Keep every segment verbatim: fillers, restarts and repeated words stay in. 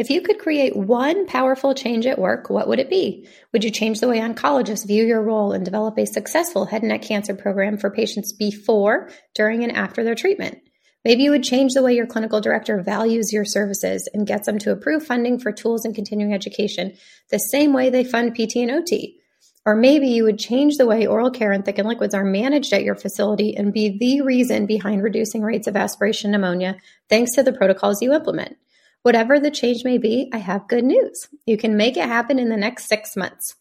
If you could create one powerful change at work, what would it be? Would you change the way oncologists view your role and develop a successful head and neck cancer program for patients before, during, and after their treatment? Maybe you would change the way your clinical director values your services and gets them to approve funding for tools and continuing education the same way they fund P T and O T. Or maybe you would change the way oral care and thickened liquids are managed at your facility and be the reason behind reducing rates of aspiration pneumonia thanks to the protocols you implement. Whatever the change may be, I have good news. You can make it happen in the next six months.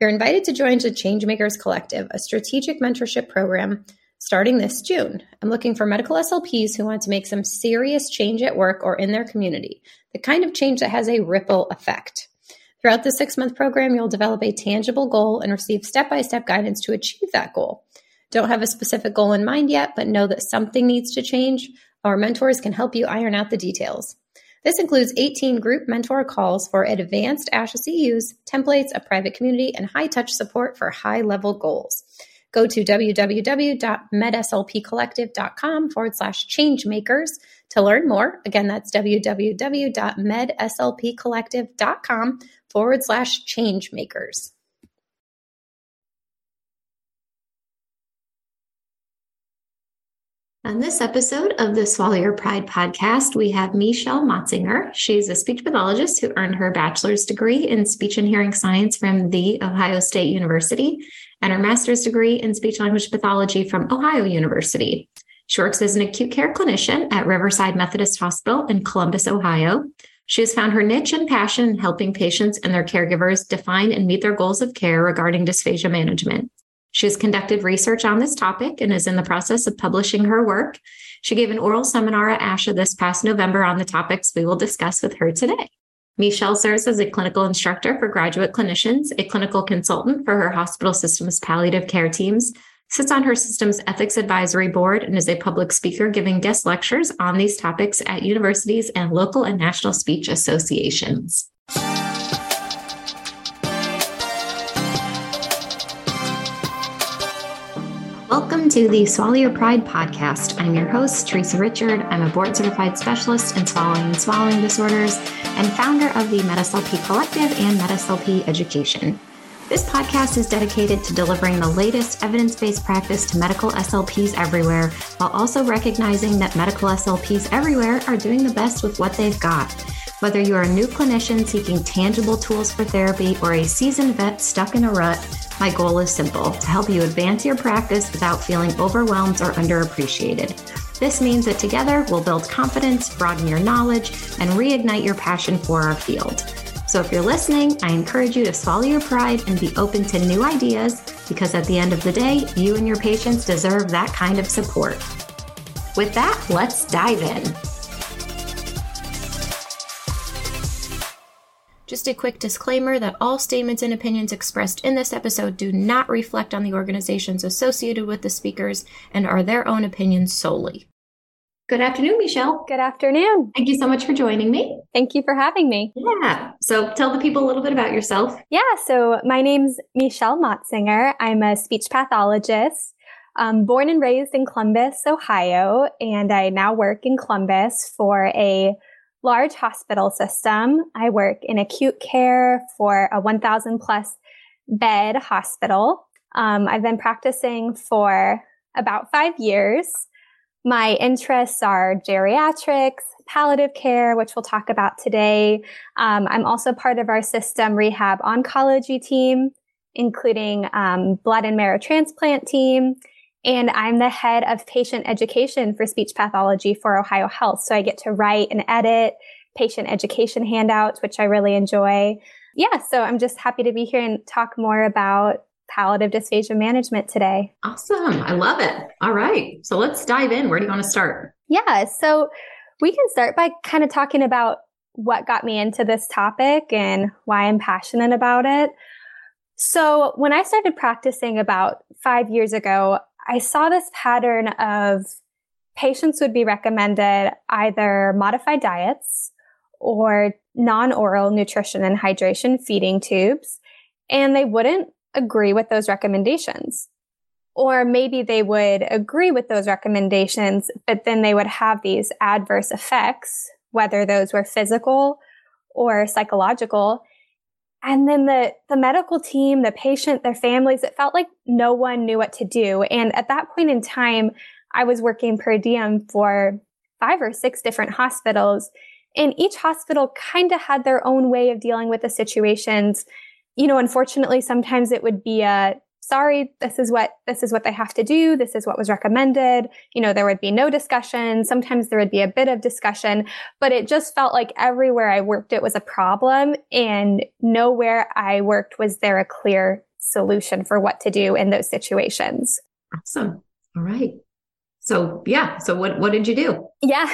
You're invited to join the Changemakers Collective, a strategic mentorship program starting this June. I'm looking for medical S L Ps who want to make some serious change at work or in their community, the kind of change that has a ripple effect. Throughout the six-month program, you'll develop a tangible goal and receive step-by-step guidance to achieve that goal. Don't have a specific goal in mind yet, but know that something needs to change. Our mentors can help you iron out the details. This includes eighteen group mentor calls for advanced ASHA C Us, templates, a private community, and high-touch support for high-level goals. Go to www.medslpcollective.com forward slash changemakers to learn more. Again, that's www.medslpcollective.com forward slash changemakers. On this episode of the Swallow Your Pride podcast, we have Michelle Motsinger. She's a speech pathologist who earned her bachelor's degree in speech and hearing science from The Ohio State University and her master's degree in speech language pathology from Ohio University. She works as an acute care clinician at Riverside Methodist Hospital in Columbus, Ohio. She has found her niche and passion in helping patients and their caregivers define and meet their goals of care regarding dysphagia management. She has conducted research on this topic and is in the process of publishing her work. She gave an oral seminar at ASHA this past November on the topics we will discuss with her today. Michelle serves as a clinical instructor for graduate clinicians, a clinical consultant for her hospital system's palliative care teams, sits on her system's ethics advisory board, and is a public speaker giving guest lectures on these topics at universities and local and national speech associations. Welcome to the Swallow Your Pride podcast. I'm your host, Teresa Richard. I'm a board-certified specialist in swallowing and swallowing disorders and founder of the MetaSLP Collective and MetaSLP Education. This podcast is dedicated to delivering the latest evidence-based practice to medical S L Ps everywhere, while also recognizing that medical S L Ps everywhere are doing the best with what they've got. Whether you are a new clinician seeking tangible tools for therapy or a seasoned vet stuck in a rut, my goal is simple: to help you advance your practice without feeling overwhelmed or underappreciated. This means that together we'll build confidence, broaden your knowledge, and reignite your passion for our field. So if you're listening, I encourage you to swallow your pride and be open to new ideas, because at the end of the day, you and your patients deserve that kind of support. With that, let's dive in. Just a quick disclaimer that all statements and opinions expressed in this episode do not reflect on the organizations associated with the speakers and are their own opinions solely. Good afternoon, Michelle. Good afternoon. Thank you so much for joining me. Thank you for having me. Yeah. So tell the people a little bit about yourself. Yeah. So my name's Michelle Motsinger. I'm a speech pathologist, um, born and raised in Columbus, Ohio, and I now work in Columbus for a large hospital system. I work in acute care for a one thousand plus bed hospital. Um, I've been practicing for about five years. My interests are geriatrics, palliative care, which we'll talk about today. Um, I'm also part of our system rehab oncology team, including um, blood and marrow transplant team. And I'm the head of patient education for speech pathology for Ohio Health. So I get to write and edit patient education handouts, which I really enjoy. Yeah, so I'm just happy to be here and talk more about palliative dysphagia management today. Awesome. I love it. All right. So let's dive in. Where do you want to start? Yeah, so we can start by kind of talking about what got me into this topic and why I'm passionate about it. So when I started practicing about five years ago, I saw this pattern of patients would be recommended either modified diets or non-oral nutrition and hydration feeding tubes, and they wouldn't agree with those recommendations. Or maybe they would agree with those recommendations, but then they would have these adverse effects, whether those were physical or psychological. And then the, the medical team, the patient, their families, it felt like no one knew what to do. And at that point in time, I was working per diem for five or six different hospitals. And each hospital kind of had their own way of dealing with the situations. You know, unfortunately, sometimes it would be a, sorry, this is what, this is what they have to do. This is what was recommended. You know, there would be no discussion. Sometimes there would be a bit of discussion, but it just felt like everywhere I worked, it was a problem, and nowhere I worked was there a clear solution for what to do in those situations. Awesome. All right. So yeah, so what, what did you do? Yeah.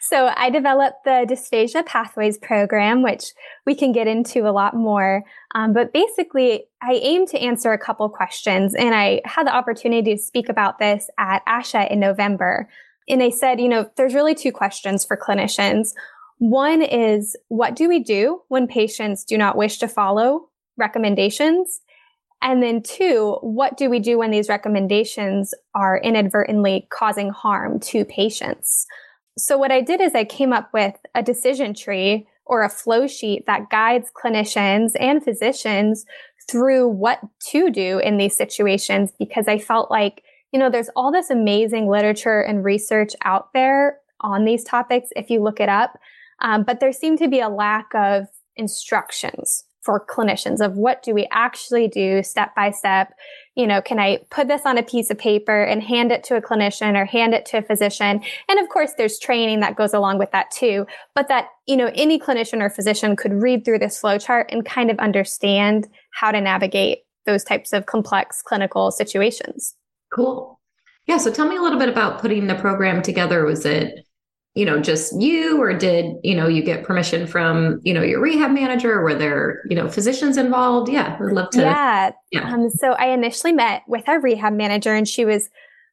So I developed the Dysphagia Pathways Program, which we can get into a lot more. Um, but basically, I aimed to answer a couple questions, and I had the opportunity to speak about this at ASHA in November. And I said, you know, there's really two questions for clinicians. One is, what do we do when patients do not wish to follow recommendations? And then two, what do we do when these recommendations are inadvertently causing harm to patients? So what I did is I came up with a decision tree or a flow sheet that guides clinicians and physicians through what to do in these situations, because I felt like, you know, there's all this amazing literature and research out there on these topics if you look it up, um, but there seemed to be a lack of instructions for clinicians of what do we actually do step by step. You know, can I put this on a piece of paper and hand it to a clinician or hand it to a physician? And of course, there's training that goes along with that too, but that, you know, any clinician or physician could read through this flowchart and kind of understand how to navigate those types of complex clinical situations. Cool. Yeah. So tell me a little bit about putting the program together. Was it, you know, just you, or did, you know, you get permission from, you know, your rehab manager? Were there, you know, physicians involved? Yeah. I'd love to. Yeah. yeah. Um, so I initially met with our rehab manager, and she was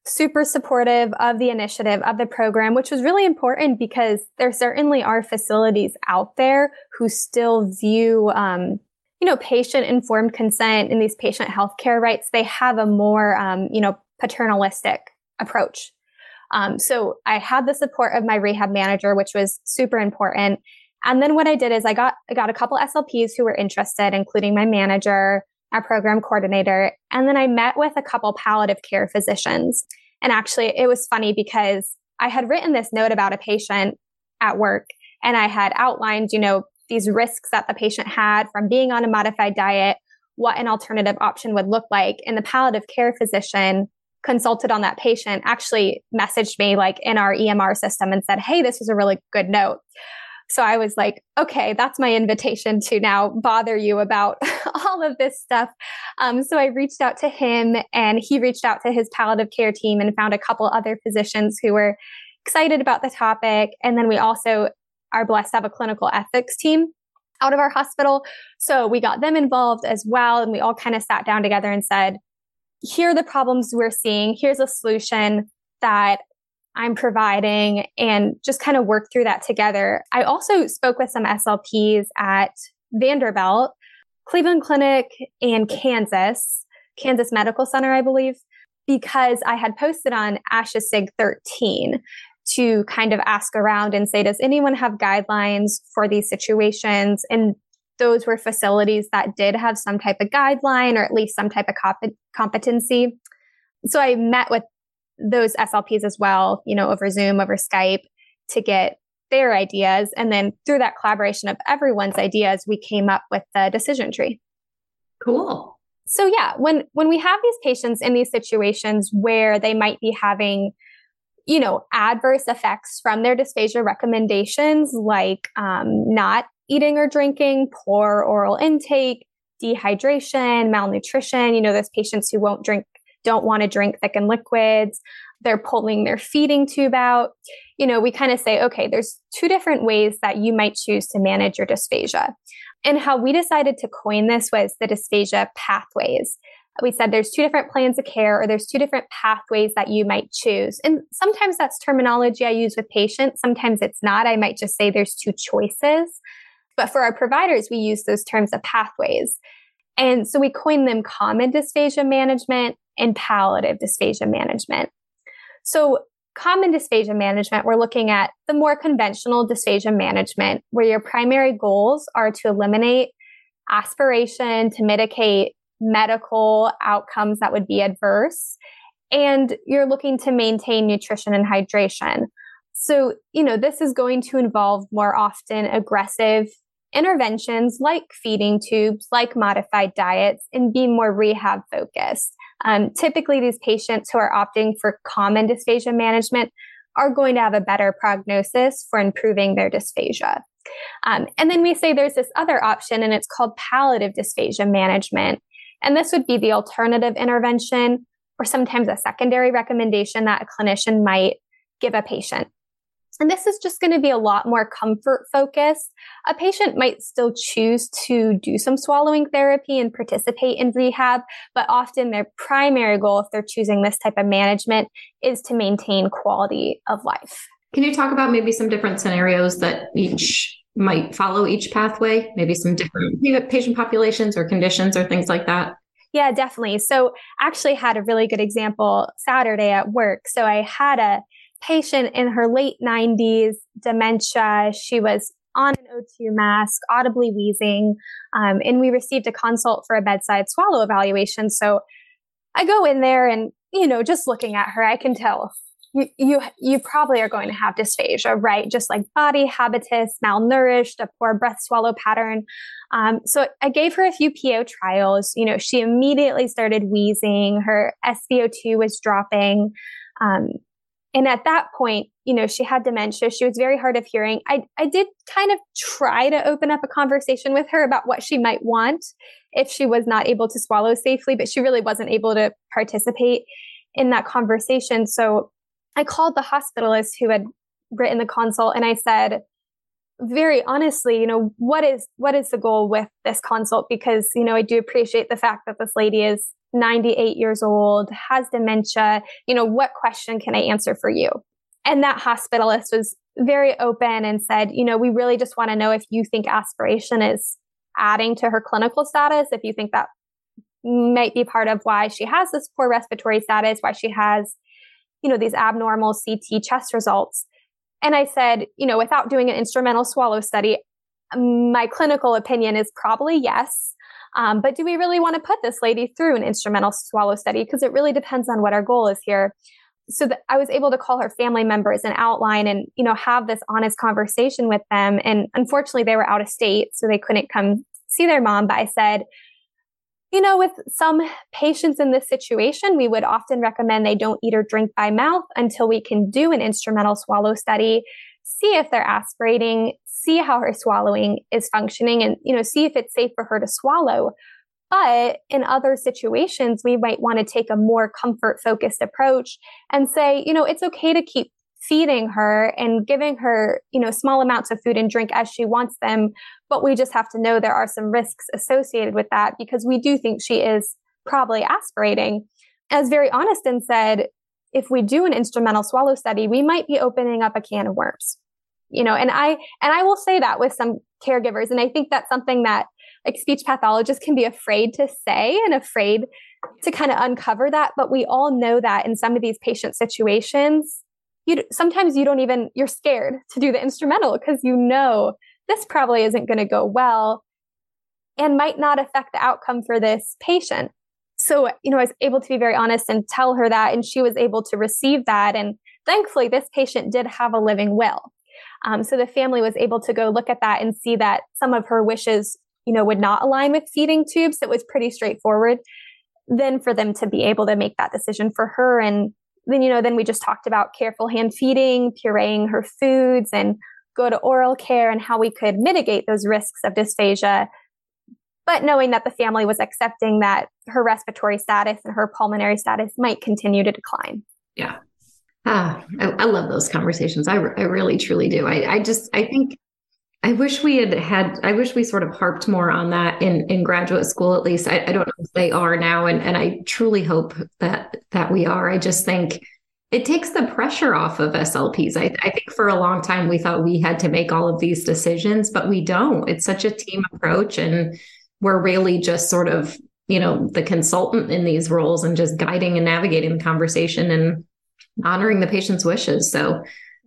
super supportive of the initiative, of the program, which was really important because there certainly are facilities out there who still view, um, you know, patient-informed consent and these patient healthcare rights. They have a more, um, you know, paternalistic approach. Um, so I had the support of my rehab manager, which was super important. And then what I did is I got, I got a couple S L Ps who were interested, including my manager, our program coordinator. And then I met with a couple palliative care physicians. And actually it was funny because I had written this note about a patient at work, and I had outlined, you know, these risks that the patient had from being on a modified diet, what an alternative option would look like. And the palliative care physician consulted on that patient actually messaged me like in our E M R system and said, hey, this was a really good note. So I was like, okay, that's my invitation to now bother you about all of this stuff. Um, so I reached out to him, and he reached out to his palliative care team and found a couple other physicians who were excited about the topic. And then we also are blessed to have a clinical ethics team out of our hospital. So we got them involved as well. And we all kind of sat down together and said, here are the problems we're seeing. Here's a solution that I'm providing, and just kind of work through that together. I also spoke with some S L Ps at Vanderbilt, Cleveland Clinic, and Kansas, Kansas Medical Center, I believe, because I had posted on ASHA SIG thirteen to kind of ask around and say, does anyone have guidelines for these situations? And those were facilities that did have some type of guideline or at least some type of comp- competency. So I met with those S L Ps as well, you know, over Zoom, over Skype, to get their ideas. And then through that collaboration of everyone's ideas, we came up with the decision tree. Cool. So yeah, when when we have these patients in these situations where they might be having, you know, adverse effects from their dysphagia recommendations, like um, not eating or drinking, poor oral intake, dehydration, malnutrition, you know, those patients who won't drink, don't want to drink thickened liquids, they're pulling their feeding tube out. You know, we kind of say, okay, there's two different ways that you might choose to manage your dysphagia. And how we decided to coin this was the dysphagia pathways. We said there's two different plans of care, or there's two different pathways that you might choose. And sometimes that's terminology I use with patients. Sometimes it's not. I might just say there's two choices. But for our providers, we use those terms of pathways. And so we coined them common dysphagia management and palliative dysphagia management. So common dysphagia management, we're looking at the more conventional dysphagia management, where your primary goals are to eliminate aspiration, to mitigate medical outcomes that would be adverse, and you're looking to maintain nutrition and hydration. So, you know, this is going to involve more often aggressive interventions like feeding tubes, like modified diets, and be more rehab focused. Um, typically, these patients who are opting for common dysphagia management are going to have a better prognosis for improving their dysphagia. Um, and then we say there's this other option, and it's called palliative dysphagia management. And this would be the alternative intervention or sometimes a secondary recommendation that a clinician might give a patient. And this is just going to be a lot more comfort focused. A patient might still choose to do some swallowing therapy and participate in rehab, but often their primary goal, if they're choosing this type of management, is to maintain quality of life. Can you talk about maybe some different scenarios that each might follow each pathway, maybe some different patient populations or conditions or things like that? Yeah, definitely. So I actually had a really good example Saturday at work. So I had a patient in her late nineties, dementia. She was on an O two mask, audibly wheezing, um, and we received a consult for a bedside swallow evaluation. So I go in there and, you know, just looking at her, I can tell you, you, you probably are going to have dysphagia, right? Just like body habitus, malnourished, a poor breath swallow pattern. Um, so I gave her a few P O trials. You know, she immediately started wheezing. Her S V O two was dropping. Um, And at that point, you know, she had dementia. She was very hard of hearing. I, I did kind of try to open up a conversation with her about what she might want if she was not able to swallow safely, but she really wasn't able to participate in that conversation. So I called the hospitalist who had written the consult and I said, very honestly, you know, what is, what is the goal with this consult? Because, you know, I do appreciate the fact that this lady is ninety-eight years old, has dementia, you know, what question can I answer for you? And that hospitalist was very open and said, you know, we really just want to know if you think aspiration is adding to her clinical status, if you think that might be part of why she has this poor respiratory status, why she has, you know, these abnormal C T chest results. And I said, you know, without doing an instrumental swallow study, my clinical opinion is probably yes. Um, but do we really want to put this lady through an instrumental swallow study? Because it really depends on what our goal is here. So that I was able to call her family members and outline and, you know, have this honest conversation with them. And unfortunately, they were out of state, so they couldn't come see their mom. But I said, you know, with some patients in this situation, we would often recommend they don't eat or drink by mouth until we can do an instrumental swallow study, see if they're aspirating, see how her swallowing is functioning, and, you know, see if it's safe for her to swallow. But in other situations, we might want to take a more comfort focused approach and say, you know, it's okay to keep feeding her and giving her, you know, small amounts of food and drink as she wants them. But we just have to know there are some risks associated with that because we do think she is probably aspirating. As very honest and said, if we do an instrumental swallow study, we might be opening up a can of worms. You know, and I, and I will say that with some caregivers. And I think that's something that like speech pathologists can be afraid to say and afraid to kind of uncover that. But we all know that in some of these patient situations, you sometimes you don't even, you're scared to do the instrumental because you know, this probably isn't going to go well and might not affect the outcome for this patient. So, you know, I was able to be very honest and tell her that, and she was able to receive that. And thankfully this patient did have a living will. Um, so the family was able to go look at that and see that some of her wishes, you know, would not align with feeding tubes. So it was pretty straightforward then for them to be able to make that decision for her. And then, you know, then we just talked about careful hand feeding, pureeing her foods, and go to oral care and how we could mitigate those risks of dysphagia. But knowing that the family was accepting that her respiratory status and her pulmonary status might continue to decline. Yeah. Ah, I, I love those conversations. I, I really, truly do. I, I just, I think, I wish we had had, I wish we sort of harped more on that in, in graduate school, at least. I, I don't know if they are now. And, and I truly hope that, that we are. I just think it takes the pressure off of S L Ps. I, I think for a long time, we thought we had to make all of these decisions, but we don't. It's such a team approach. And we're really just sort of, you know, the consultant in these roles and just guiding and navigating the conversation. And honoring the patient's wishes. So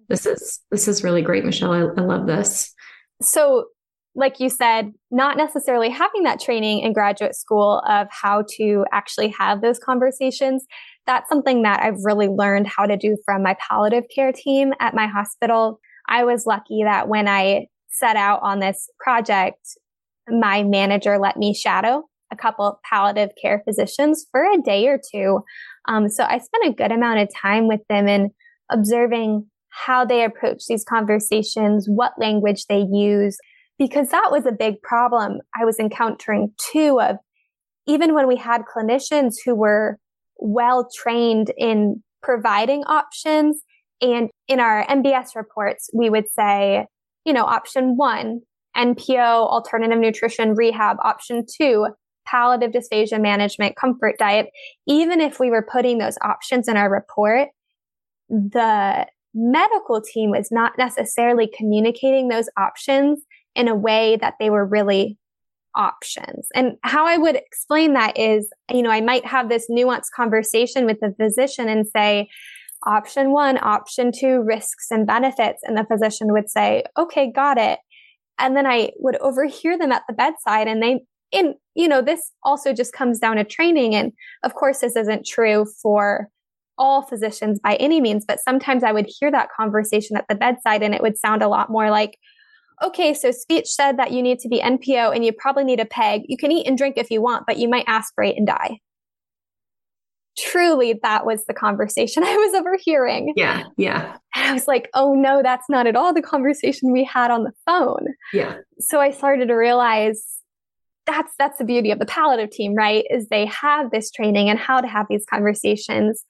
this is, this is really great, Michelle. I, I love this. So like you said, not necessarily having that training in graduate school of how to actually have those conversations. That's something that I've really learned how to do from my palliative care team at my hospital. I was lucky that when I set out on this project, my manager let me shadow a couple of palliative care physicians for a day or two. Um, so I spent a good amount of time with them and observing how they approach these conversations, what language they use, because that was a big problem I was encountering too, of even when we had clinicians who were well trained in providing options. And in our M B S reports, we would say, you know, option one, N P O, alternative nutrition rehab, option two, palliative dysphagia management, comfort diet. Even if we were putting those options in our report, the medical team was not necessarily communicating those options in a way that they were really options. And how I would explain that is, you know, I might have this nuanced conversation with the physician and say, option one, option two, risks and benefits. And the physician would say, okay, got it. And then I would overhear them at the bedside, and they, in, you know, this also just comes down to training. And of course, this isn't true for all physicians by any means, but sometimes I would hear that conversation at the bedside and it would sound a lot more like, okay, so speech said that you need to be N P O and you probably need a PEG. You can eat and drink if you want, but you might aspirate and die. Truly, that was the conversation I was overhearing. Yeah, yeah. And I was like, oh no, that's not at all the conversation we had on the phone. Yeah. So I started to realize that's that's the beauty of the palliative team, right? Is they have this training and how to have these conversations.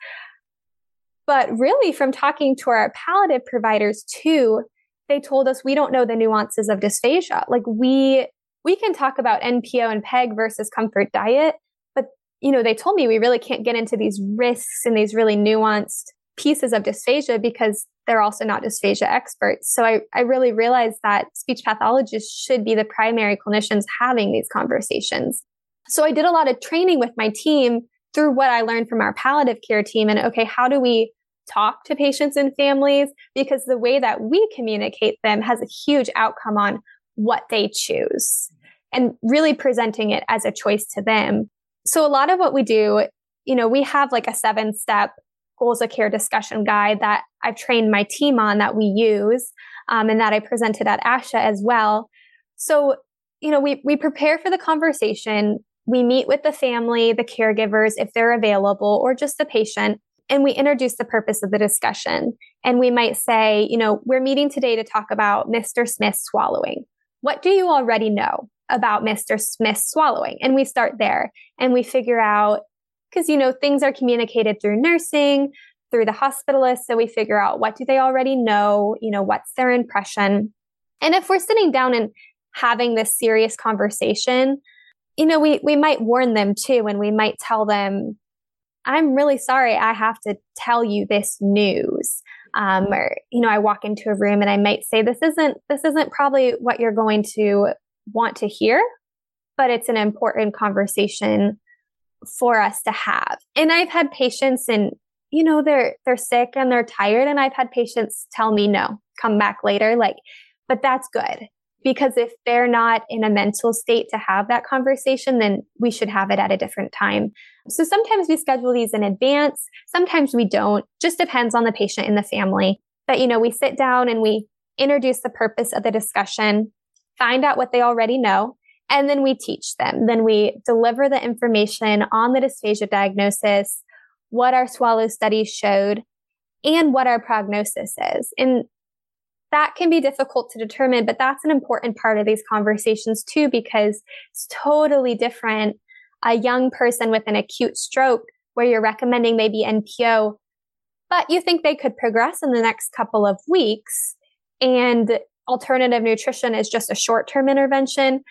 But really, from talking to our palliative providers too, they told us we don't know the nuances of dysphagia. Like we we can talk about N P O and PEG versus comfort diet, but you know, they told me we really can't get into these risks and these really nuanced pieces of dysphagia because they're also not dysphagia experts. So I, I really realized that speech pathologists should be the primary clinicians having these conversations. So I did a lot of training with my team through what I learned from our palliative care team. And okay, how do we talk to patients and families? Because the way that we communicate them has a huge outcome on what they choose and really presenting it as a choice to them. So a lot of what we do, you know, we have like a seven step goals of care discussion guide that I've trained my team on that we use um, and that I presented at ASHA as well. So, you know, we we prepare for the conversation. We meet with the family, the caregivers, if they're available, or just the patient. And we introduce the purpose of the discussion. And we might say, you know, we're meeting today to talk about Mister Smith swallowing. What do you already know about Mister Smith swallowing? And we start there and we figure out, because, you know, things are communicated through nursing, through the hospitalist. So we figure out what do they already know? You know, what's their impression? And if we're sitting down and having this serious conversation, you know, we, we might warn them too. And we might tell them, I'm really sorry I have to tell you this news. Um, or, you know, I walk into a room and I might say, this isn't, this isn't probably what you're going to want to hear, but it's an important conversation for us to have. And I've had patients and, you know, they're, they're sick and they're tired. And I've had patients tell me, no, come back later. Like, but that's good, because if they're not in a mental state to have that conversation, then we should have it at a different time. So sometimes we schedule these in advance. Sometimes we don't. Just depends on the patient and the family. But, you know, we sit down and we introduce the purpose of the discussion, find out what they already know, and then we teach them. Then we deliver the information on the dysphagia diagnosis, what our swallow studies showed, and what our prognosis is. And that can be difficult to determine, but that's an important part of these conversations too, because it's totally different. A young person with an acute stroke where you're recommending maybe N P O, but you think they could progress in the next couple of weeks, and alternative nutrition is just a short-term intervention,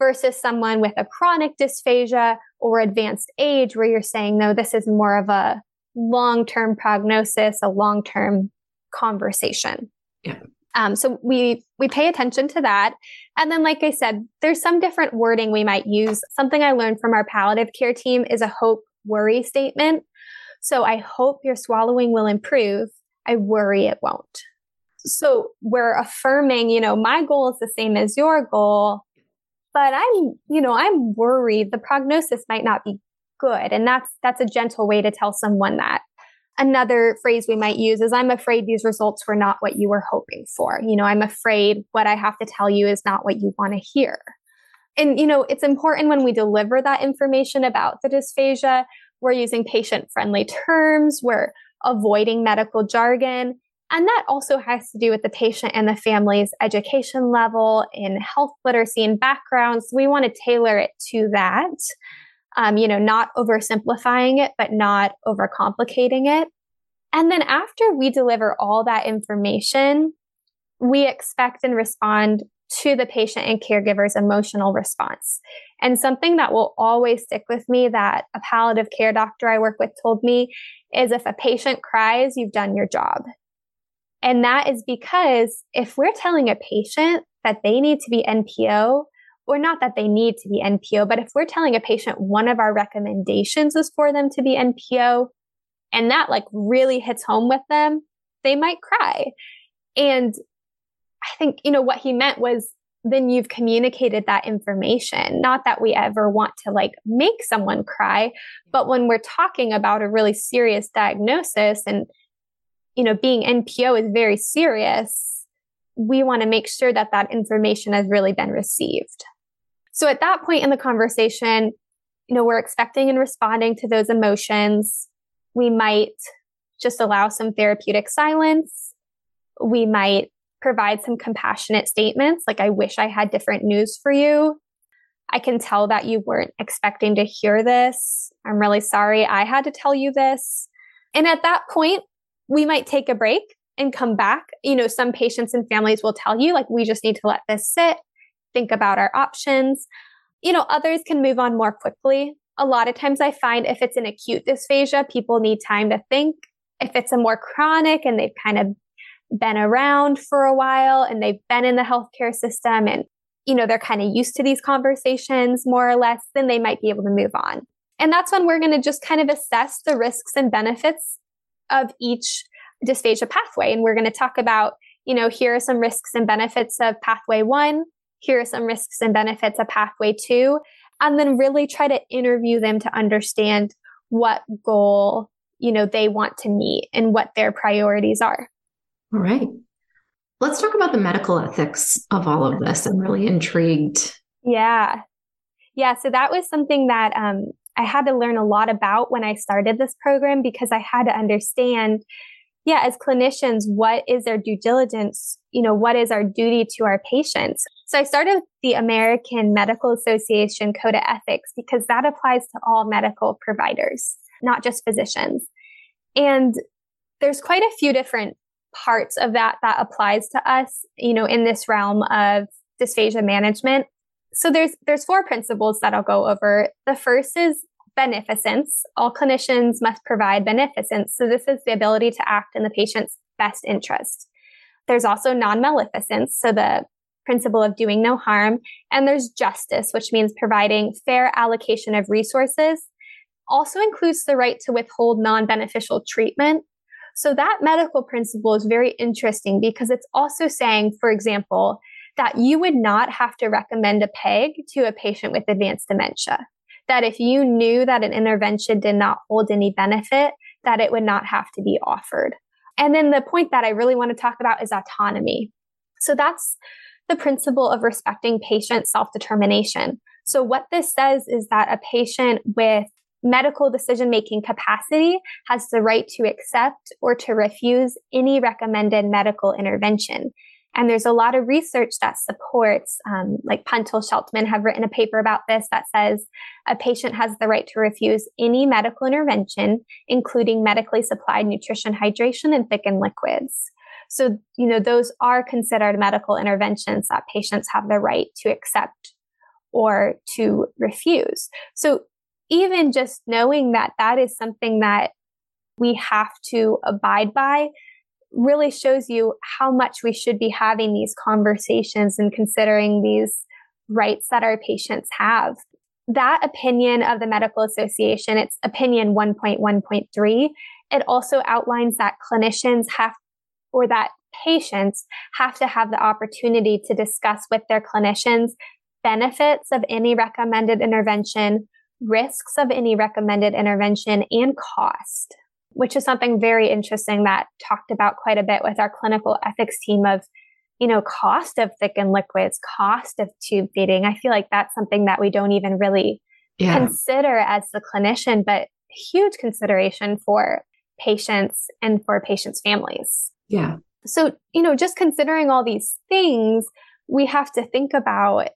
versus someone with a chronic dysphagia or advanced age where you're saying, no, this is more of a long-term prognosis, a long-term conversation. Yeah. Um, so we, we pay attention to that. And then, like I said, there's some different wording we might use. Something I learned from our palliative care team is a hope worry statement. So I hope your swallowing will improve. I worry it won't. So we're affirming, you know, my goal is the same as your goal, but I'm, you know, I'm worried the prognosis might not be good. And that's, that's a gentle way to tell someone that. Another phrase we might use is, I'm afraid these results were not what you were hoping for. You know, I'm afraid what I have to tell you is not what you want to hear. And, you know, it's important when we deliver that information about the dysphagia, we're using patient-friendly terms, we're avoiding medical jargon. And that also has to do with the patient and the family's education level in health literacy and backgrounds. We want to tailor it to that, um, you know, not oversimplifying it, but not overcomplicating it. And then after we deliver all that information, we expect and respond to the patient and caregiver's emotional response. And something that will always stick with me that a palliative care doctor I work with told me is, if a patient cries, you've done your job. And that is because if we're telling a patient that they need to be N P O, or not that they need to be N P O, but if we're telling a patient one of our recommendations is for them to be N P O, and that like really hits home with them, they might cry. And I think, you know, what he meant was, then you've communicated that information. Not that we ever want to like make someone cry, but when we're talking about a really serious diagnosis and, you know, being N P O is very serious, we want to make sure that that information has really been received. So at that point in the conversation, you know, we're expecting and responding to those emotions. We might just allow some therapeutic silence. We might provide some compassionate statements, like, I wish I had different news for you. I can tell that you weren't expecting to hear this. I'm really sorry I had to tell you this. And at that point, we might take a break and come back. You know, some patients and families will tell you, like, we just need to let this sit, think about our options. You know, others can move on more quickly. A lot of times I find if it's an acute dysphagia, people need time to think. If it's a more chronic and they've kind of been around for a while and they've been in the healthcare system and, you know, they're kind of used to these conversations more or less, then they might be able to move on. And that's when we're going to just kind of assess the risks and benefits of each dysphagia pathway. And we're going to talk about, you know, here are some risks and benefits of pathway one. Here are some risks and benefits of pathway two. And then really try to interview them to understand what goal, you know, they want to meet and what their priorities are. All right. Let's talk about the medical ethics of all of this. I'm really intrigued. Yeah. Yeah. So that was something that, um, I had to learn a lot about when I started this program, because I had to understand, yeah, as clinicians, what is our due diligence? You know, what is our duty to our patients? So I started with the American Medical Association Code of Ethics, because that applies to all medical providers, not just physicians. And there's quite a few different parts of that that applies to us, you know, in this realm of dysphagia management. So there's there's four principles that I'll go over. The first is beneficence. All clinicians must provide beneficence. So this is the ability to act in the patient's best interest. There's also non-maleficence, so the principle of doing no harm. And there's justice, which means providing fair allocation of resources. Also includes the right to withhold non-beneficial treatment. So that medical principle is very interesting, because it's also saying, for example, that you would not have to recommend a PEG to a patient with advanced dementia. That if you knew that an intervention did not hold any benefit, that it would not have to be offered. And then the point that I really want to talk about is autonomy. So that's the principle of respecting patient self-determination. So what this says is that a patient with medical decision-making capacity has the right to accept or to refuse any recommended medical intervention. And there's a lot of research that supports, um, like Puntel Sheltman have written a paper about this that says a patient has the right to refuse any medical intervention, including medically supplied nutrition, hydration, and thickened liquids. So, you know, those are considered medical interventions that patients have the right to accept or to refuse. So even just knowing that that is something that we have to abide by really shows you how much we should be having these conversations and considering these rights that our patients have. that opinion of the Medical Association, it's opinion one point one point three, it also outlines that clinicians have, or that patients have to have the opportunity to discuss with their clinicians benefits of any recommended intervention, risks of any recommended intervention, and cost, which is something very interesting that talked about quite a bit with our clinical ethics team of, you know, cost of thickened liquids, cost of tube feeding. I feel like that's something that we don't even really yeah. consider as the clinician, but huge consideration for patients and for patients' families. Yeah. So, you know, just considering all these things, we have to think about,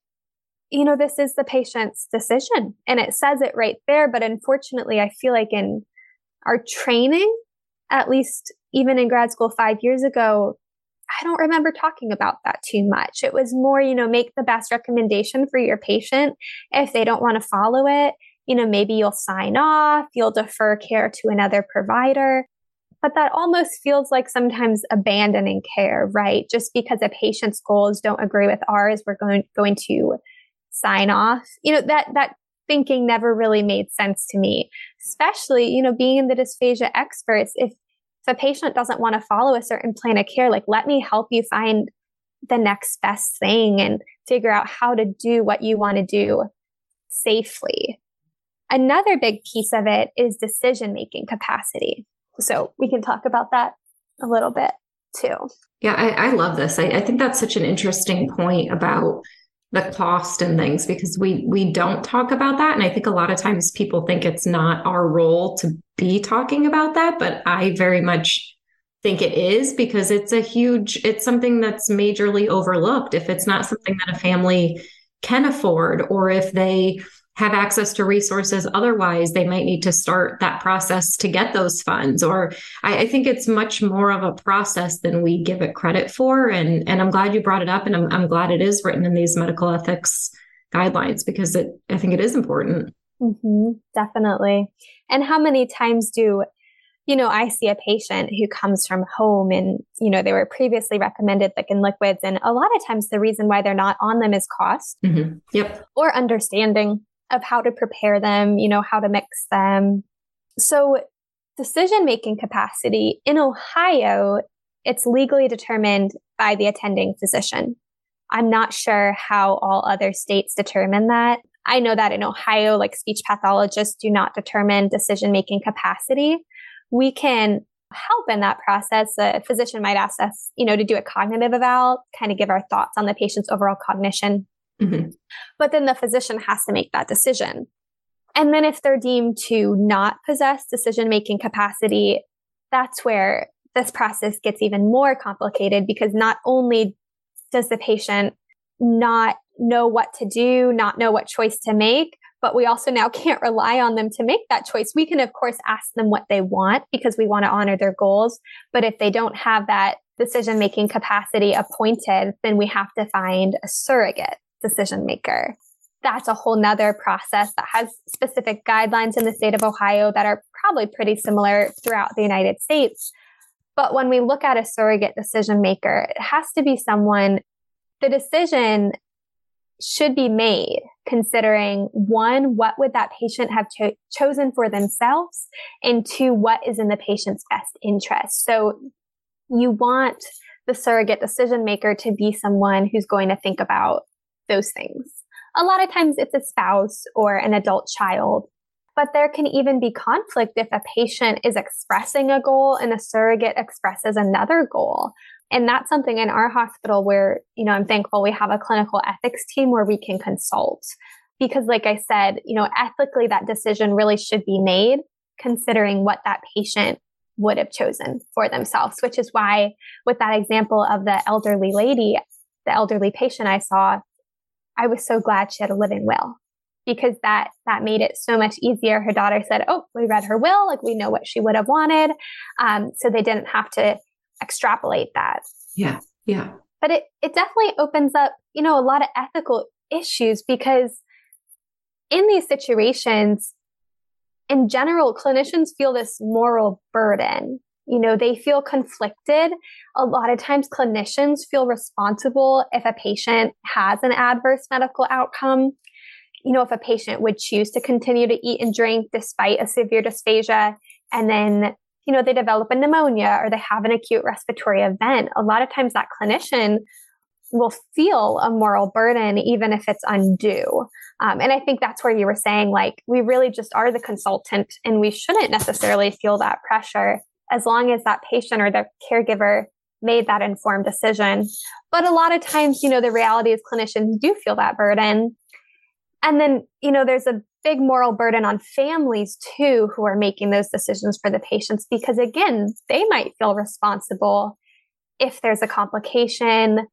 you know, this is the patient's decision, and it says it right there. But unfortunately, I feel like in our training, at least even in grad school five years ago, I don't remember talking about that too much. It was more, you know, make the best recommendation for your patient. If they don't want to follow it, you know, maybe you'll sign off, you'll defer care to another provider. But that almost feels like sometimes abandoning care, right? Just because a patient's goals don't agree with ours, we're going, going to sign off. You know, that that thinking never really made sense to me, especially, you know, being in the dysphagia experts. If, if a patient doesn't want to follow a certain plan of care, like, let me help you find the next best thing and figure out how to do what you want to do safely. Another big piece of it is decision-making capacity. So we can talk about that a little bit too. Yeah, I, I love this. I, I think that's such an interesting point about the cost and things, because we we don't talk about that. And I think a lot of times people think it's not our role to be talking about that, but I very much think it is, because it's a huge, it's something that's majorly overlooked. If it's not something that a family can afford, or if they have access to resources otherwise, they might need to start that process to get those funds. Or I, I think it's much more of a process than we give it credit for. And, and I'm glad you brought it up. And I'm, I'm glad it is written in these medical ethics guidelines, because it, I think it is important. Mm-hmm, definitely. And how many times do, you know, I see a patient who comes from home and, you know, they were previously recommended thickened liquids. And a lot of times the reason why they're not on them is cost mm-hmm. yep. or understanding of how to prepare them, you know, how to mix them. So decision-making capacity in Ohio, it's legally determined by the attending physician. I'm not sure how all other states determine that. I know that in Ohio, like, speech pathologists do not determine decision-making capacity. We can help in that process. The physician might ask us, you know, to do a cognitive eval, kind of give our thoughts on the patient's overall cognition. Mm-hmm. But then the physician has to make that decision. And then if they're deemed to not possess decision-making capacity, that's where this process gets even more complicated, because not only does the patient not know what to do, not know what choice to make, but we also now can't rely on them to make that choice. We can, of course, ask them what they want, because we want to honor their goals. But if they don't have that decision-making capacity appointed, then we have to find a surrogate decision maker. That's a whole nother process that has specific guidelines in the state of Ohio that are probably pretty similar throughout the United States. But when we look at a surrogate decision maker, it has to be someone, the decision should be made considering, one, what would that patient have cho- chosen for themselves? And two, what is in the patient's best interest? So you want the surrogate decision maker to be someone who's going to think about those things. A lot of times it's a spouse or an adult child, but there can even be conflict if a patient is expressing a goal and a surrogate expresses another goal. And that's something in our hospital where, you know, I'm thankful we have a clinical ethics team where we can consult, because like I said, you know, ethically that decision really should be made considering what that patient would have chosen for themselves, which is why with that example of the elderly lady, the elderly patient I saw, I was so glad she had a living will, because that that made it so much easier. Her daughter said, oh, we read her will, like we know what she would have wanted. Um, so they didn't have to extrapolate that. Yeah, yeah. But it it definitely opens up, you know, a lot of ethical issues, because in these situations, in general, clinicians feel this moral burden. You know, they feel conflicted. A lot of times clinicians feel responsible if a patient has an adverse medical outcome. you know, if a patient would choose to continue to eat and drink despite a severe dysphagia, and then, you know, they develop a pneumonia or they have an acute respiratory event, a lot of times that clinician will feel a moral burden, even if it's undue. Um, and I think that's where you were saying, like, we really just are the consultant and we shouldn't necessarily feel that pressure as long as that patient or their caregiver made that informed decision. But a lot of times, you know, the reality is clinicians do feel that burden. And then, you know, there's a big moral burden on families too, who are making those decisions for the patients, because again, they might feel responsible if there's a complication.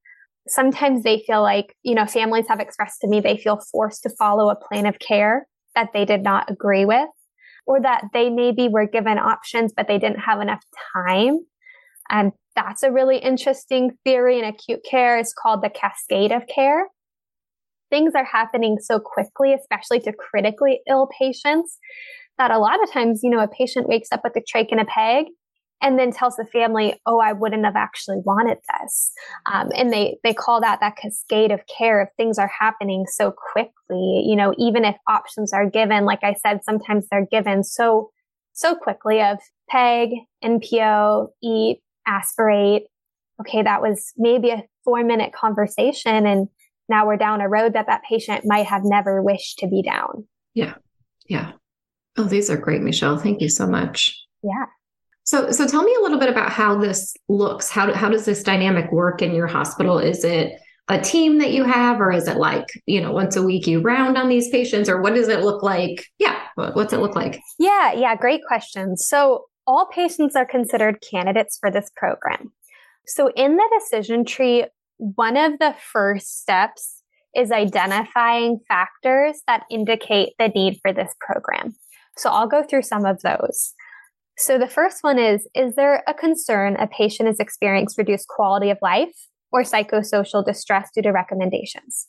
Sometimes they feel like, you know, families have expressed to me, they feel forced to follow a plan of care that they did not agree with, or that they maybe were given options, but they didn't have enough time. And that's a really interesting theory in acute care. It's called the cascade of care. Things are happening so quickly, especially to critically ill patients, that a lot of times, you know, a patient wakes up with a trach and a peg and then tells the family, oh, I wouldn't have actually wanted this. Um, and they they call that that cascade of care. If things are happening so quickly, you know, even if options are given, like I said, sometimes they're given so, so quickly of peg, N P O, eat, aspirate. Okay, that was maybe a four-minute conversation, and now we're down a road that that patient might have never wished to be down. Yeah, yeah. Oh, these are great, Michelle. Thank you so much. Yeah. So, so tell me a little bit about how this looks. How, how does this dynamic work in your hospital? Is it a team that you have, or is it like, you know, once a week you round on these patients, or what does it look like? Yeah. What's it look like? Yeah. Yeah. Great question. So all patients are considered candidates for this program. So in the decision tree, one of the first steps is identifying factors that indicate the need for this program. So I'll go through some of those. So the first one is, is there a concern a patient is experiencing reduced quality of life or psychosocial distress due to recommendations?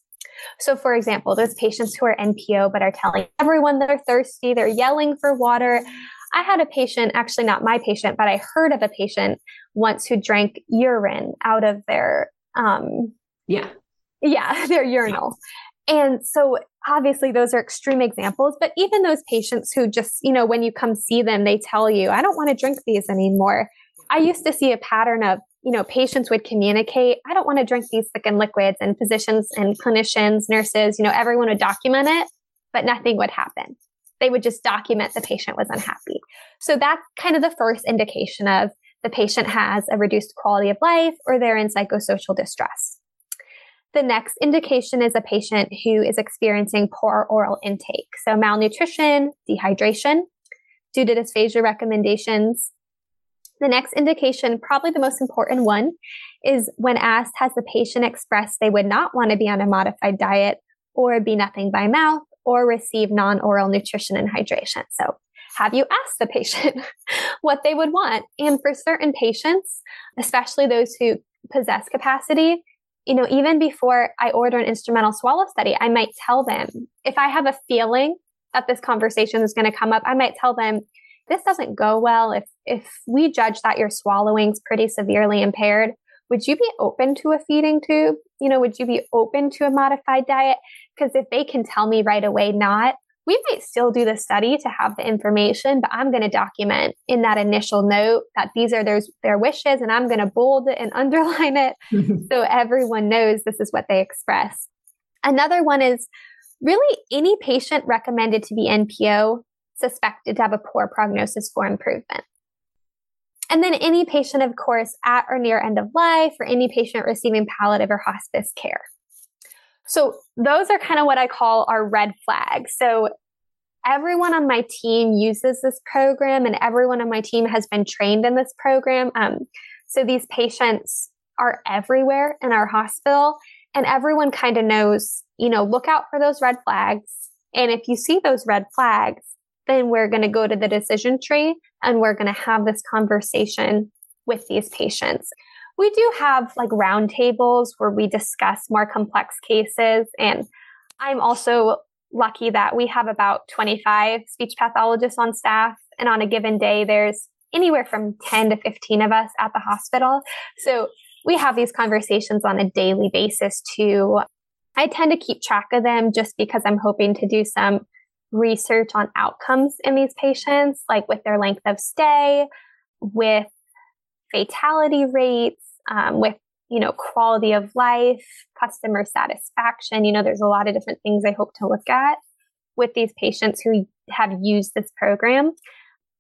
So for example, those patients who are N P O but are telling everyone they're thirsty, they're yelling for water. I had a patient, actually not my patient, but I heard of a patient once who drank urine out of their, um, yeah, yeah, their urinal. And so obviously those are extreme examples, but even those patients who just, you know, when you come see them, they tell you, I don't want to drink these anymore. I used to see a pattern of, you know, patients would communicate, I don't want to drink these thickened liquids, and physicians and clinicians, nurses, you know, everyone would document it, but nothing would happen. They would just document the patient was unhappy. So that's kind of the first indication of the patient has a reduced quality of life or they're in psychosocial distress. The next indication is a patient who is experiencing poor oral intake. So malnutrition, dehydration due to dysphagia recommendations. The next indication, probably the most important one, is when asked, has the patient expressed they would not want to be on a modified diet or be nothing by mouth or receive non-oral nutrition and hydration? So have you asked the patient what they would want? And for certain patients, especially those who possess capacity, you know, even before I order an instrumental swallow study, I might tell them, if I have a feeling that this conversation is going to come up, I might tell them, this doesn't go well. If if we judge that your swallowing's pretty severely impaired, would you be open to a feeding tube? You know, would you be open to a modified diet? Because if they can tell me right away not, we might still do the study to have the information, but I'm going to document in that initial note that these are their, their wishes, and I'm going to bold it and underline it so everyone knows this is what they express. Another one is really any patient recommended to be N P O suspected to have a poor prognosis for improvement. And then any patient, of course, at or near end of life, or any patient receiving palliative or hospice care. So those are kind of what I call our red flags. So everyone on my team uses this program, and everyone on my team has been trained in this program. Um, so these patients are everywhere in our hospital, and everyone kind of knows, you know, look out for those red flags. And if you see those red flags, then we're going to go to the decision tree and we're going to have this conversation with these patients. We do have like round tables where we discuss more complex cases. And I'm also lucky that we have about twenty-five speech pathologists on staff. And on a given day, there's anywhere from ten to fifteen of us at the hospital. So we have these conversations on a daily basis too. I tend to keep track of them just because I'm hoping to do some research on outcomes in these patients, like with their length of stay, with fatality rates, um, with, you know, quality of life, customer satisfaction. You know, there's a lot of different things I hope to look at with these patients who have used this program.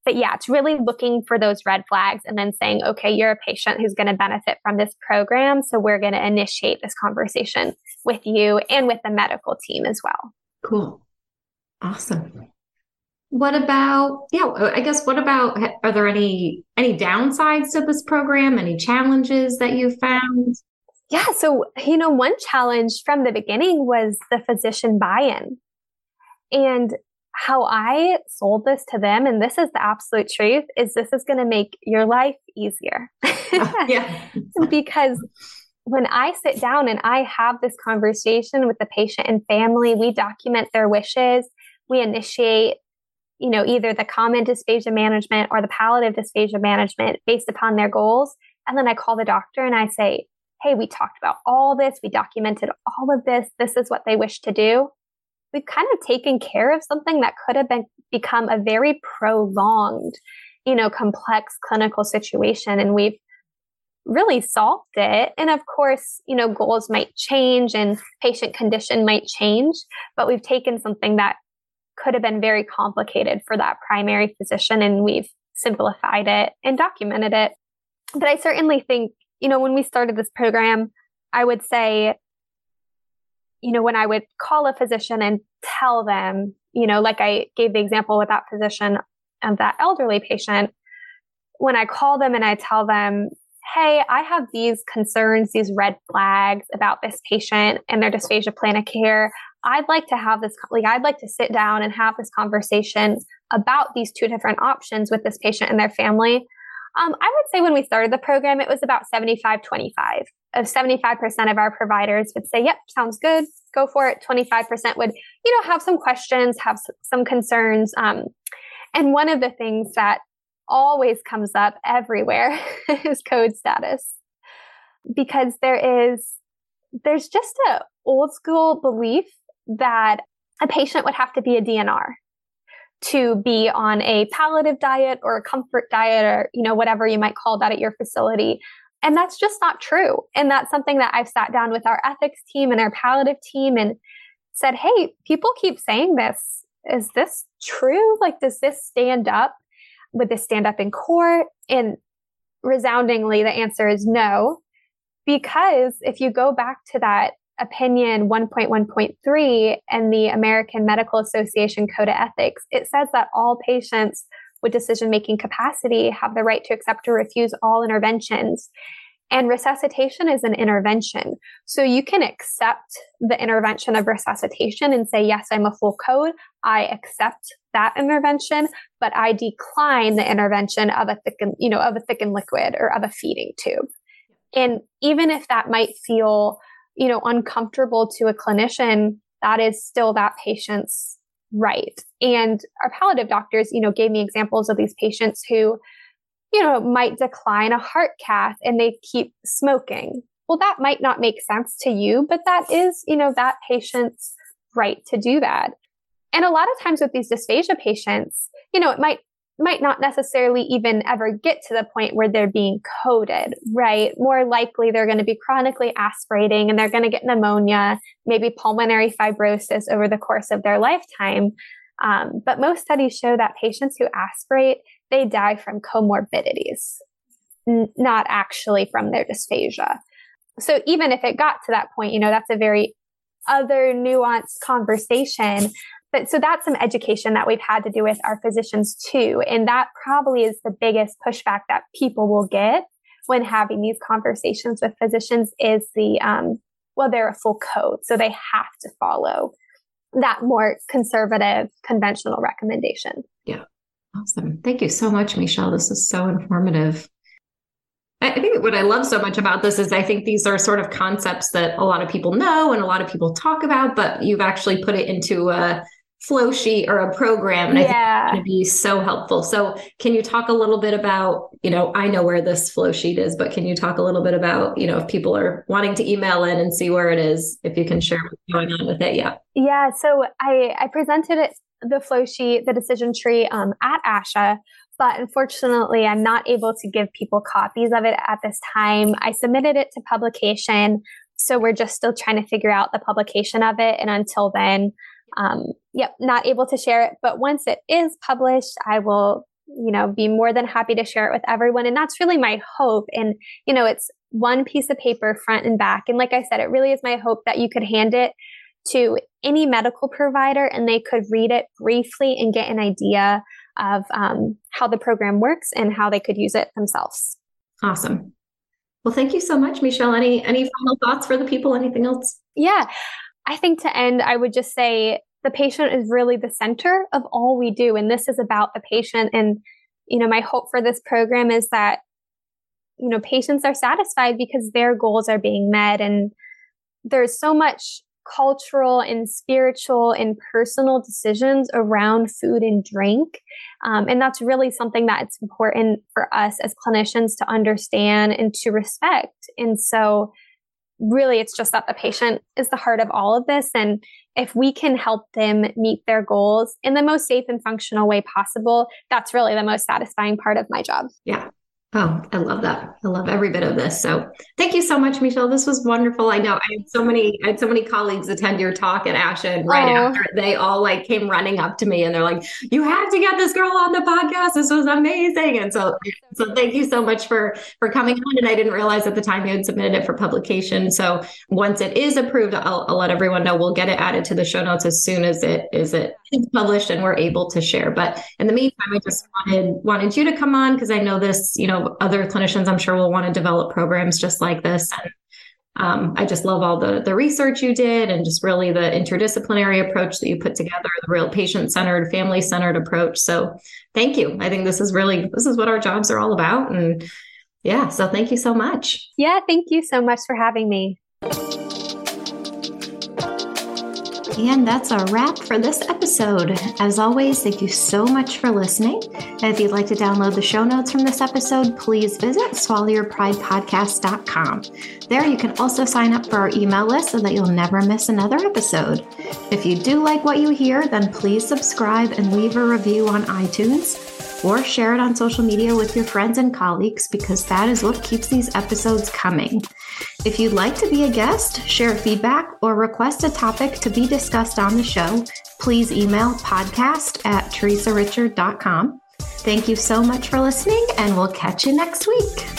But yeah, it's really looking for those red flags and then saying, okay, you're a patient who's going to benefit from this program. So we're going to initiate this conversation with you and with the medical team as well. Cool. Awesome. What about, yeah, I guess, what about, are there any, any downsides to this program? Any challenges that you found? Yeah. So, you know, one challenge from the beginning was the physician buy-in. And how I sold this to them, and this is the absolute truth, is this is going to make your life easier. Yeah. Because when I sit down and I have this conversation with the patient and family, we document their wishes, we initiate, you know, either the common dysphagia management or the palliative dysphagia management based upon their goals. And then I call the doctor and I say, hey, we talked about all this, we documented all of this, this is what they wish to do. We've kind of taken care of something that could have been become a very prolonged, you know, complex clinical situation. And we've really solved it. And of course, you know, goals might change and patient condition might change, but we've taken something that could have been very complicated for that primary physician and we've simplified it and documented it. But I certainly think, you know, when we started this program, I would say, you know, when I would call a physician and tell them, you know, like I gave the example with that physician and that elderly patient, when I call them and I tell them, hey, I have these concerns, these red flags about this patient and their dysphagia plan of care. I'd like to have this, like, I'd like to sit down and have this conversation about these two different options with this patient and their family. Um, I would say when we started the program, it was about seventy-five twenty-five. Of seventy-five percent of our providers would say, yep, sounds good, go for it. twenty-five percent would, you know, have some questions, have some concerns. Um, and one of the things that always comes up everywhere is code status. Because there is, there's just a old school belief that a patient would have to be a D N R to be on a palliative diet or a comfort diet or, you know, whatever you might call that at your facility. And that's just not true. And that's something that I've sat down with our ethics team and our palliative team and said, hey, people keep saying this. Is this true? Like, does this stand up? Would this stand up in court? And resoundingly, the answer is no. Because if you go back to that opinion one point one point three and the American Medical Association Code of Ethics, it says that all patients with decision-making capacity have the right to accept or refuse all interventions. And resuscitation is an intervention. So you can accept the intervention of resuscitation and say, yes, I'm a full code. I accept that intervention, but I decline the intervention of a thickened, you know, of a thickened liquid or of a feeding tube. And even if that might feel, you know, uncomfortable to a clinician, that is still that patient's right. And our palliative doctors, you know, gave me examples of these patients who, you know, might decline a heart cath and they keep smoking. Well, that might not make sense to you, but that is, you know, that patient's right to do that. And a lot of times with these dysphagia patients, you know, it might might not necessarily even ever get to the point where they're being coded, right? More likely, they're going to be chronically aspirating and they're going to get pneumonia, maybe pulmonary fibrosis over the course of their lifetime. Um, but most studies show that patients who aspirate, they die from comorbidities, n- not actually from their dysphagia. So even if it got to that point, you know, that's a very other nuanced conversation. But so that's some education that we've had to do with our physicians too. And that probably is the biggest pushback that people will get when having these conversations with physicians is the, um, well, they're a full code. So they have to follow that more conservative conventional recommendation. Yeah. Awesome. Thank you so much, Michelle. This is so informative. I think what I love so much about this is I think these are sort of concepts that a lot of people know and a lot of people talk about, but you've actually put it into a flow sheet or a program. And yeah. I think it's going to be so helpful. So can you talk a little bit about, you know, I know where this flow sheet is, but can you talk a little bit about, you know, if people are wanting to email in and see where it is, if you can share what's going on with it. Yeah. Yeah. So I, I presented it, the flow sheet, the decision tree um, at ASHA, but unfortunately I'm not able to give people copies of it at this time. I submitted it to publication. So we're just still trying to figure out the publication of it. And until then, Um, yep, not able to share it. But once it is published, I will, you know, be more than happy to share it with everyone. And that's really my hope. And, you know, it's one piece of paper front and back. And like I said, it really is my hope that you could hand it to any medical provider and they could read it briefly and get an idea of um, how the program works and how they could use it themselves. Awesome. Well, thank you so much, Michelle. Any, any final thoughts for the people? Anything else? Yeah. I think to end, I would just say the patient is really the center of all we do. And this is about the patient. And, you know, my hope for this program is that, you know, patients are satisfied because their goals are being met. And there's so much cultural and spiritual and personal decisions around food and drink. Um, and that's really something that it's important for us as clinicians to understand and to respect. And so really, it's just that the patient is the heart of all of this. And if we can help them meet their goals in the most safe and functional way possible, that's really the most satisfying part of my job. Yeah. Oh, I love that. I love every bit of this. So thank you so much, Michelle. This was wonderful. I know I had so many, I had so many colleagues attend your talk at ASHA, and right oh. after they all like came running up to me and they're like, you have to get this girl on the podcast. This was amazing. And so, so thank you so much for, for coming on. And I didn't realize at the time you had submitted it for publication. So once it is approved, I'll, I'll let everyone know. We'll get it added to the show notes as soon as it is it is published and we're able to share. But in the meantime, I just wanted, wanted you to come on because I know this, you know, other clinicians, I'm sure, will want to develop programs just like this. And, um, I just love all the the research you did and just really the interdisciplinary approach that you put together, the real patient-centered, family-centered approach. So thank you. I think this is really, this is what our jobs are all about. And yeah, so thank you so much. Yeah, thank you so much for having me. And that's a wrap for this episode. As always, thank you so much for listening. And if you'd like to download the show notes from this episode, please visit swallow your pride podcast dot com. There you can also sign up for our email list so that you'll never miss another episode. If you do like what you hear, then please subscribe and leave a review on iTunes or share it on social media with your friends and colleagues, because that is what keeps these episodes coming. If you'd like to be a guest, share feedback, or request a topic to be discussed on the show, please email podcast at teresa richard dot com. Thank you so much for listening, and we'll catch you next week.